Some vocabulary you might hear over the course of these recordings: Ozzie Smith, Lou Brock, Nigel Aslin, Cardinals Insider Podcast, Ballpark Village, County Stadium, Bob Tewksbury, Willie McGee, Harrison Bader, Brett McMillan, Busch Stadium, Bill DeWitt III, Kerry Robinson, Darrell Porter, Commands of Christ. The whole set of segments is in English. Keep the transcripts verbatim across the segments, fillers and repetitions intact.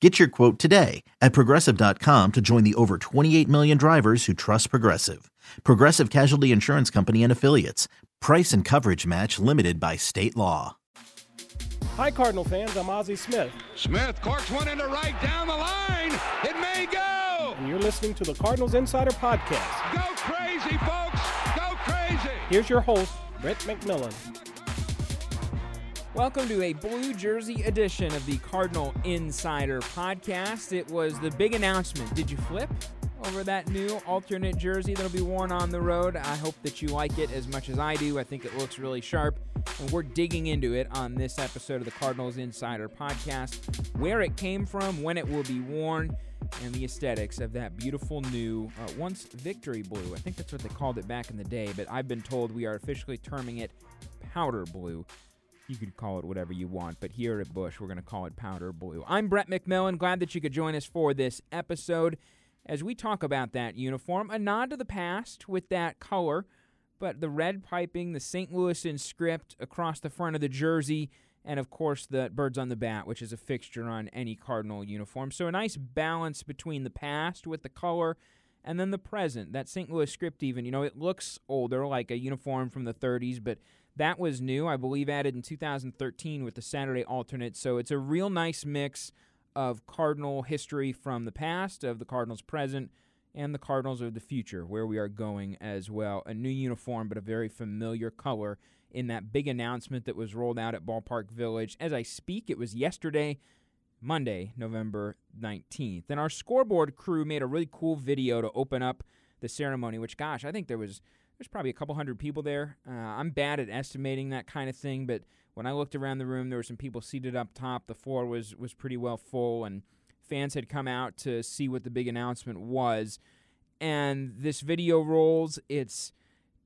Get your quote today at Progressive dot com to join the over twenty-eight million drivers who trust Progressive. Progressive Casualty Insurance Company and Affiliates. Price and coverage match limited by state law. Hi, Cardinal fans. I'm Ozzie Smith. Smith corks one into right down the line. It may go. And you're listening to the Cardinals Insider Podcast. Go crazy, folks. Go crazy. Here's your host, Brett McMillan. Welcome to a blue jersey edition of the Cardinal Insider Podcast. It was the big announcement. Did you flip over that new alternate jersey that'll be worn on the road? I hope that you like it as much as I do. I think it looks really sharp, and we're digging into it on this episode of the Cardinals Insider Podcast, where it came from, when it will be worn, and the aesthetics of that beautiful new uh, once victory blue. I think that's what they called it back in the day, but I've been told we are officially terming it powder blue. You could call it whatever you want, but here at Busch, we're going to call it powder blue. I'm Brett McMillan. Glad that you could join us for this episode. As we talk about that uniform, a nod to the past with that color, but the red piping, the Saint Louisan script across the front of the jersey, and, of course, the birds on the bat, which is a fixture on any Cardinal uniform. So a nice balance between the past with the color and then the present. That Saint Louis script even, you know, it looks older, like a uniform from the thirties, but that was new, I believe added in two thousand thirteen with the Saturday alternate, so it's a real nice mix of Cardinal history from the past, of the Cardinals present, and the Cardinals of the future, where we are going as well. A new uniform, but a very familiar color in that big announcement that was rolled out at Ballpark Village. As I speak, it was yesterday, Monday, November nineteenth, and our scoreboard crew made a really cool video to open up the ceremony, which, gosh, I think there was... There's probably a couple hundred people there. Uh, I'm bad at estimating that kind of thing, but when I looked around the room, there were some people seated up top. The floor was was pretty well full, and fans had come out to see what the big announcement was. And this video rolls. It's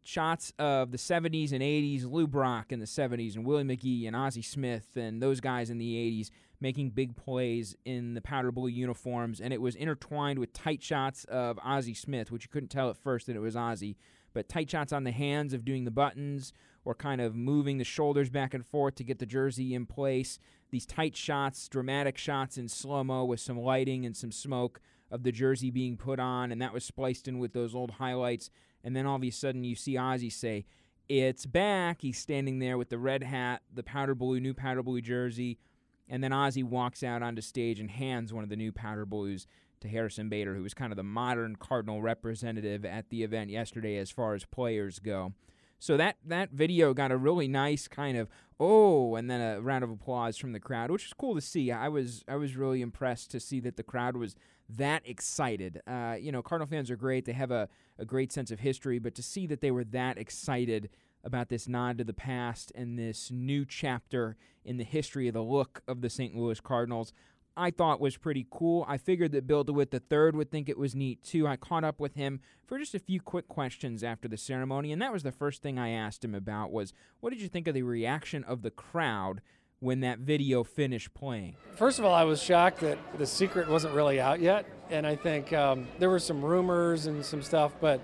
shots of the seventies and eighties, Lou Brock in the seventies, and Willie McGee and Ozzie Smith and those guys in the eighties making big plays in the powder blue uniforms. And it was intertwined with tight shots of Ozzie Smith, which you couldn't tell at first that it was Ozzie. But tight shots on the hands of doing the buttons or kind of moving the shoulders back and forth to get the jersey in place. These tight shots, dramatic shots in slow-mo with some lighting and some smoke of the jersey being put on, and that was spliced in with those old highlights. And then all of a sudden you see Ozzie say, "It's back." He's standing there with the red hat, the powder blue, new powder blue jersey. And then Ozzie walks out onto stage and hands one of the new powder blues to Harrison Bader, who was kind of the modern Cardinal representative at the event yesterday as far as players go. So that, that video got a really nice kind of, oh, and then a round of applause from the crowd, which was cool to see. I was I was really impressed to see that the crowd was that excited. Uh, you know, Cardinal fans are great. They have a, a great sense of history, but to see that they were that excited about this nod to the past and this new chapter in the history of the look of the Saint Louis Cardinals, I thought was pretty cool. I figured that Bill DeWitt the third would think it was neat, too. I caught up with him for just a few quick questions after the ceremony, and that was the first thing I asked him about was, what did you think of the reaction of the crowd when that video finished playing? First of all, I was shocked that the secret wasn't really out yet, and I think um, there were some rumors and some stuff, but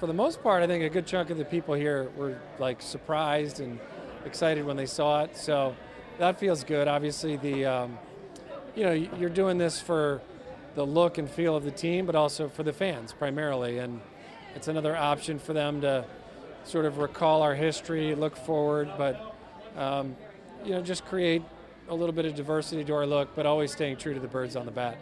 for the most part, I think a good chunk of the people here were, like, surprised and excited when they saw it, so that feels good. Obviously, the... Um, You know, you're doing this for the look and feel of the team, but also for the fans primarily. And it's another option for them to sort of recall our history, look forward, but, um, you know, just create a little bit of diversity to our look, but always staying true to the birds on the bat.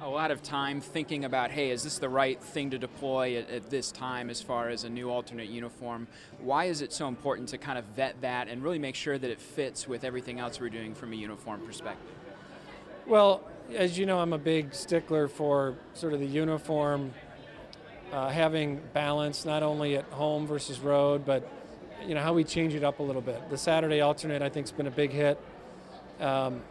A lot of time thinking about, hey, is this the right thing to deploy at, at this time as far as a new alternate uniform? Why is it so important to kind of vet that and really make sure that it fits with everything else we're doing from a uniform perspective? Well, as you know, I'm a big stickler for sort of the uniform, uh, having balance not only at home versus road, but, you know, how we change it up a little bit. The Saturday alternate, I think, has been a big hit. Um,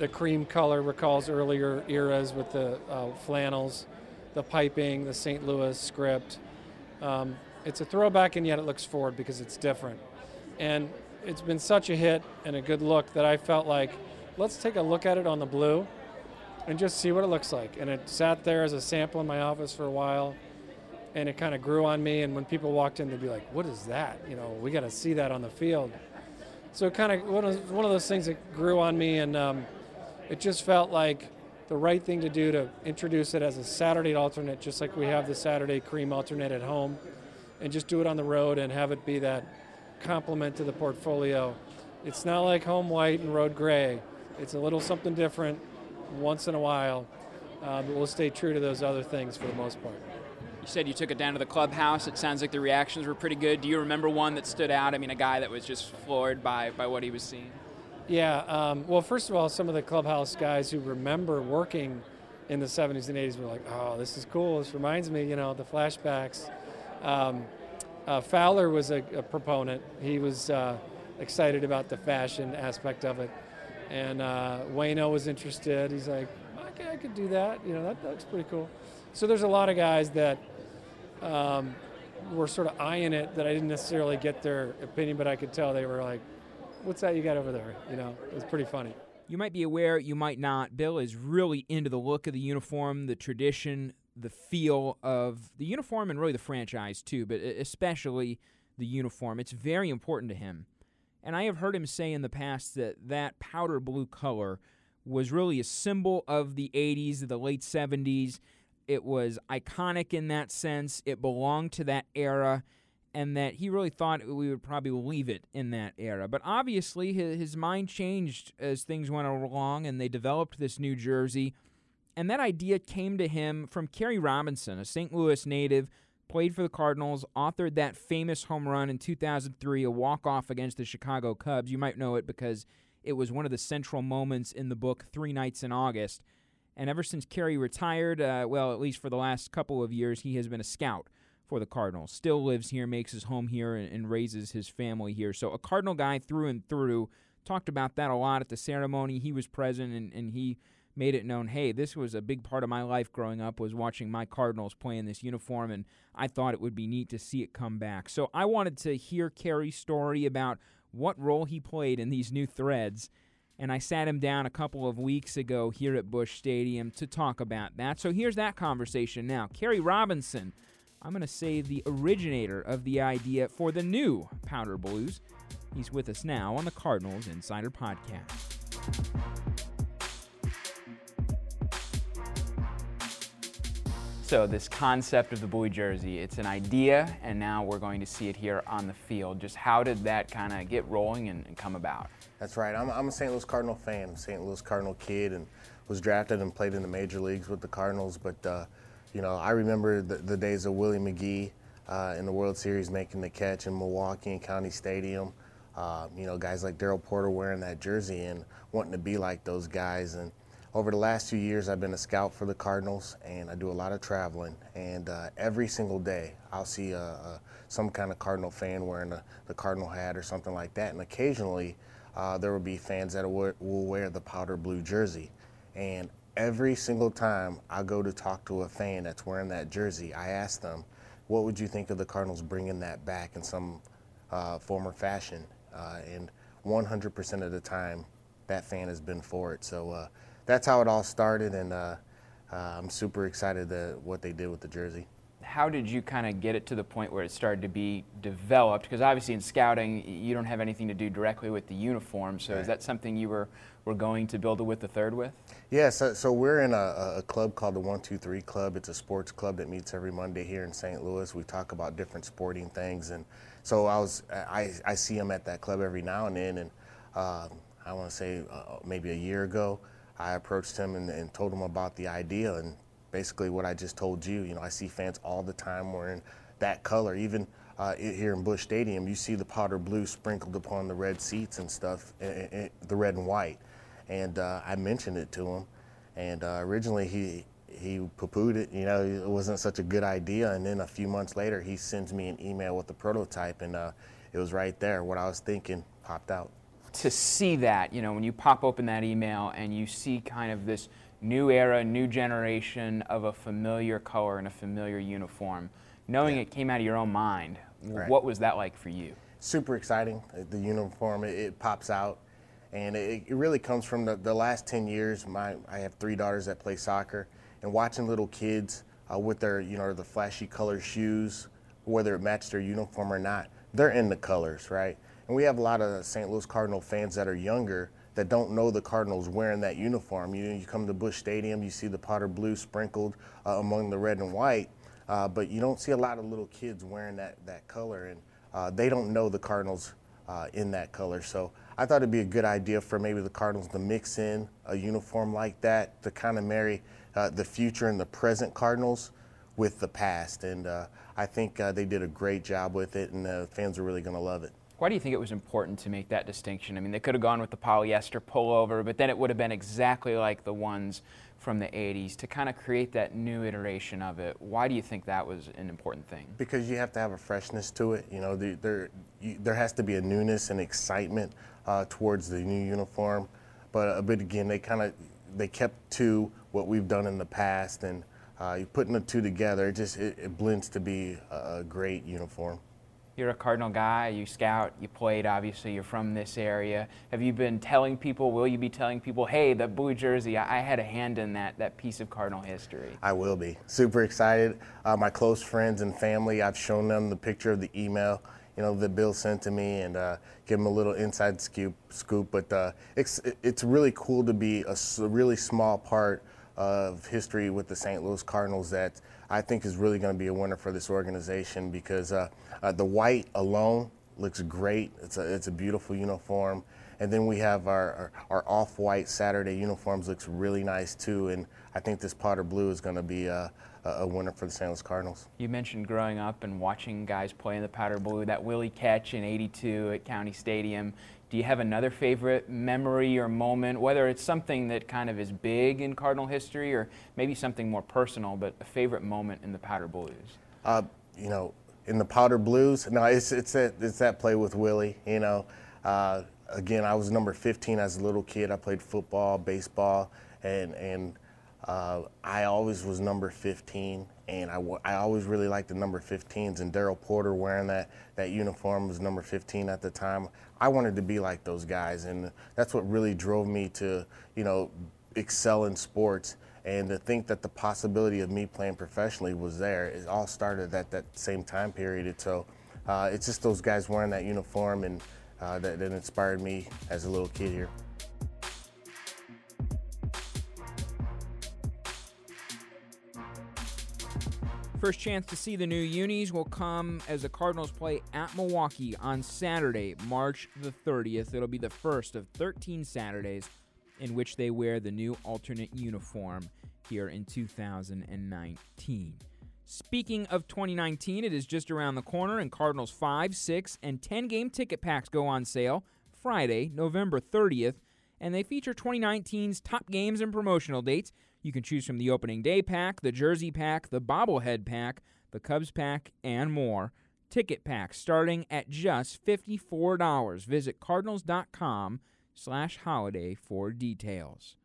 the cream color recalls earlier eras with the uh, flannels, the piping, the Saint Louis script. Um, it's a throwback, and yet it looks forward because it's different. And it's been such a hit and a good look that I felt like, let's take a look at it on the blue and just see what it looks like. And it sat there as a sample in my office for a while, and it kind of grew on me. And when people walked in, they'd be like, what is that? You know, we got to see that on the field. So it kind of one of one of those things that grew on me, and um, it just felt like the right thing to do to introduce it as a Saturday alternate, just like we have the Saturday cream alternate at home, and just do it on the road and have it be that complement to the portfolio. It's not like home white and road gray. It's a little something different once in a while, uh, but we'll stay true to those other things for the most part. You said you took it down to the clubhouse. It sounds like the reactions were pretty good. Do you remember one that stood out? I mean, a guy that was just floored by, by what he was seeing? Yeah, um, well, first of all, some of the clubhouse guys who remember working in the seventies and eighties were like, oh, this is cool. This reminds me, you know, the flashbacks. Um, uh, Fowler was a, a proponent. He was uh, excited about the fashion aspect of it. And uh, Wayno was interested. He's like, okay, I could do that. You know, that, that looks pretty cool. So there's a lot of guys that um, were sort of eyeing it that I didn't necessarily get their opinion, but I could tell they were like, what's that you got over there? You know, it was pretty funny. You might be aware, you might not. Bill is really into the look of the uniform, the tradition, the feel of the uniform, and really the franchise too, but especially the uniform. It's very important to him. And I have heard him say in the past that that powder blue color was really a symbol of the eighties, of the late seventies. It was iconic in that sense. It belonged to that era, and that he really thought we would probably leave it in that era. But obviously, his mind changed as things went along, and they developed this new jersey. And that idea came to him from Kerry Robinson, a Saint Louis native, played for the Cardinals, authored that famous home run in two thousand three, a walk-off against the Chicago Cubs. You might know it because it was one of the central moments in the book Three Nights in August. And ever since Kerry retired, uh, well, at least for the last couple of years, he has been a scout for the Cardinals. Still lives here, makes his home here, and, and raises his family here. So a Cardinal guy through and through. Talked about that a lot at the ceremony. He was present, and, and he made it known, hey, this was a big part of my life growing up, was watching my Cardinals play in this uniform, and I thought it would be neat to see it come back. So I wanted to hear Kerry's story about what role he played in these new threads, and I sat him down a couple of weeks ago here at Busch Stadium to talk about that. So here's that conversation now. Kerry Robinson, I'm going to say the originator of the idea for the new powder blues. He's with us now on the Cardinals Insider Podcast. So this concept of the blue jersey, it's an idea, and now we're going to see it here on the field. Just how did that kind of get rolling and, and come about? That's right. I'm, I'm a Saint Louis Cardinal fan, Saint Louis Cardinal kid, and was drafted and played in the major leagues with the Cardinals. But uh, you know, I remember the, the days of Willie McGee uh, in the World Series making the catch in Milwaukee and County Stadium. Uh, you know, guys like Darrell Porter wearing that jersey and wanting to be like those guys. And over the last few years, I've been a scout for the Cardinals, and I do a lot of traveling. And uh, every single day, I'll see uh, uh, some kind of Cardinal fan wearing a, the Cardinal hat or something like that. And occasionally, uh, there will be fans that will wear the powder blue jersey. And every single time I go to talk to a fan that's wearing that jersey, I ask them, what would you think of the Cardinals bringing that back in some uh, form or fashion? Uh, and one hundred percent of the time, that fan has been for it. So. Uh, That's how it all started, and uh, uh, I'm super excited that what they did with the jersey. How did you kind of get it to the point where it started to be developed? Because obviously in scouting, you don't have anything to do directly with the uniform, so right. Is that something you were, were going to build with the third with? Yeah, so, so we're in a, a club called the one two three Club. It's a sports club that meets every Monday here in Saint Louis. We talk about different sporting things, and so I was I, I see them at that club every now and then, and uh, I want to say uh, maybe a year ago, I approached him and, and told him about the idea, and basically what I just told you. You know, I see fans all the time wearing that color. Even uh, here in Busch Stadium, you see the powder blue sprinkled upon the red seats and stuff, and, and the red and white. And uh, I mentioned it to him, and uh, originally he he poo-pooed it. You know, it wasn't such a good idea. And then a few months later, he sends me an email with the prototype, and uh, it was right there. What I was thinking popped out. To see that, you know, when you pop open that email and you see kind of this new era, new generation of a familiar color and a familiar uniform, knowing yeah. it came out of your own mind. Right. What was that like for you? Super exciting. The uniform, it, it pops out. And it, it really comes from the, the last ten years. My I have three daughters that play soccer, and watching little kids uh, with their, you know, the flashy color shoes, whether it matched their uniform or not, they're in the colors, right? And we have a lot of Saint Louis Cardinal fans that are younger that don't know the Cardinals wearing that uniform. You you come to Busch Stadium, you see the powder blue sprinkled uh, among the red and white, uh, but you don't see a lot of little kids wearing that, that color, and uh, they don't know the Cardinals uh, in that color. So I thought it'd be a good idea for maybe the Cardinals to mix in a uniform like that to kind of marry uh, the future and the present Cardinals with the past. And uh, I think uh, they did a great job with it, and the fans are really going to love it. Why do you think it was important to make that distinction? I mean, they could have gone with the polyester pullover, but then it would have been exactly like the ones from the eighties to kind of create that new iteration of it. Why do you think that was an important thing? Because you have to have a freshness to it. You know, the, there you, there has to be a newness and excitement uh, towards the new uniform. But, uh, but again, they kind of they kept to what we've done in the past, and uh, you're putting the two together. It just it, it blends to be a, a great uniform. You're a Cardinal guy, you scout, you played, obviously, you're from this area. Have you been telling people, will you be telling people, hey, that blue jersey, I had a hand in that, that piece of Cardinal history? I will be. Super excited. Uh, my close friends and family, I've shown them the picture of the email, you know, that Bill sent to me, and uh, give them a little inside scoop, scoop. But uh, it's, it's really cool to be a really small part of history with the Saint Louis Cardinals that I think is really going to be a winner for this organization, because uh, uh, the white alone looks great. It's a it's a beautiful uniform, and then we have our our, our off-white Saturday uniforms looks really nice too. And I think this powder blue is going to be a a winner for the Saint Louis Cardinals. You mentioned growing up and watching guys play in the powder blue. That Willie catch in eighty-two at County Stadium. Do you have another favorite memory or moment, whether it's something that kind of is big in Cardinal history or maybe something more personal, but a favorite moment in the powder blues? Uh, you know, in the powder blues? No, it's it's that, it's that play with Willie, you know. Uh, again, I was number fifteen as a little kid. I played football, baseball, and, and uh, I always was number fifteen. And I, I always really liked the number fifteens, and Darrell Porter wearing that, that uniform was number fifteen at the time. I wanted to be like those guys, and that's what really drove me to, you know, excel in sports, and to think that the possibility of me playing professionally was there. It all started at that same time period, and so uh, it's just those guys wearing that uniform, and uh, that, that inspired me as a little kid here. First chance to see the new unis will come as the Cardinals play at Milwaukee on Saturday, March the thirtieth. It'll be the first of thirteen Saturdays in which they wear the new alternate uniform here in two thousand nineteen. Speaking of twenty nineteen, it is just around the corner, and Cardinals five, six, and ten game ticket packs go on sale Friday, November thirtieth, and they feature twenty nineteen's top games and promotional dates. You can choose from the opening day pack, the jersey pack, the bobblehead pack, the Cubs pack, and more. Ticket packs starting at just fifty-four dollars. Visit cardinals.com slash holiday for details.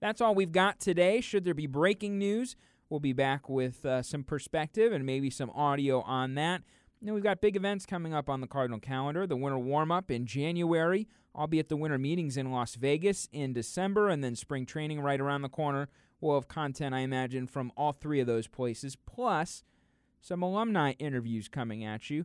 That's all we've got today. Should there be breaking news, we'll be back with uh, some perspective and maybe some audio on that. And then we've got big events coming up on the Cardinal calendar. The winter warm-up in January. I'll be at the winter meetings in Las Vegas in December, and then spring training right around the corner. We'll have content, I imagine, from all three of those places, plus some alumni interviews coming at you.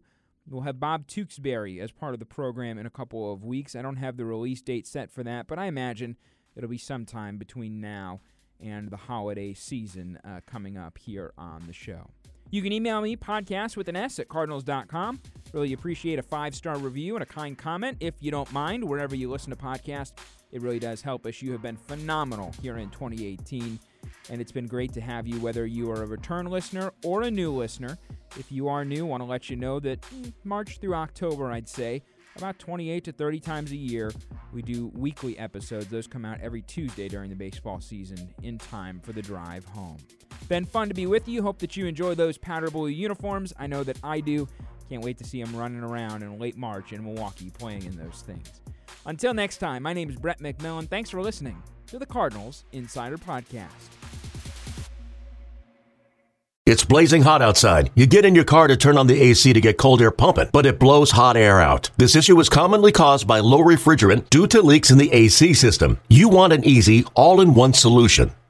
We'll have Bob Tewksbury as part of the program in a couple of weeks. I don't have the release date set for that, but I imagine it'll be sometime between now and the holiday season uh, coming up here on the show. You can email me, podcast with an S at cardinals dot com. Really appreciate a five-star review and a kind comment, if you don't mind, wherever you listen to podcasts. It really does help us. You have been phenomenal here in twenty eighteen, and it's been great to have you, whether you are a return listener or a new listener. If you are new, I want to let you know that March through October, I'd say, about twenty-eight to thirty times a year, we do weekly episodes. Those come out every Tuesday during the baseball season in time for the drive home. Been fun to be with you. Hope that you enjoy those powder blue uniforms. I know that I do. Can't wait to see them running around in late March in Milwaukee playing in those things. Until next time, my name is Brett McMillan. Thanks for listening to the Cardinals Insider Podcast. It's blazing hot outside. You get in your car to turn on the A C to get cold air pumping, but it blows hot air out. This issue is commonly caused by low refrigerant due to leaks in the A C system. You want an easy, all-in-one solution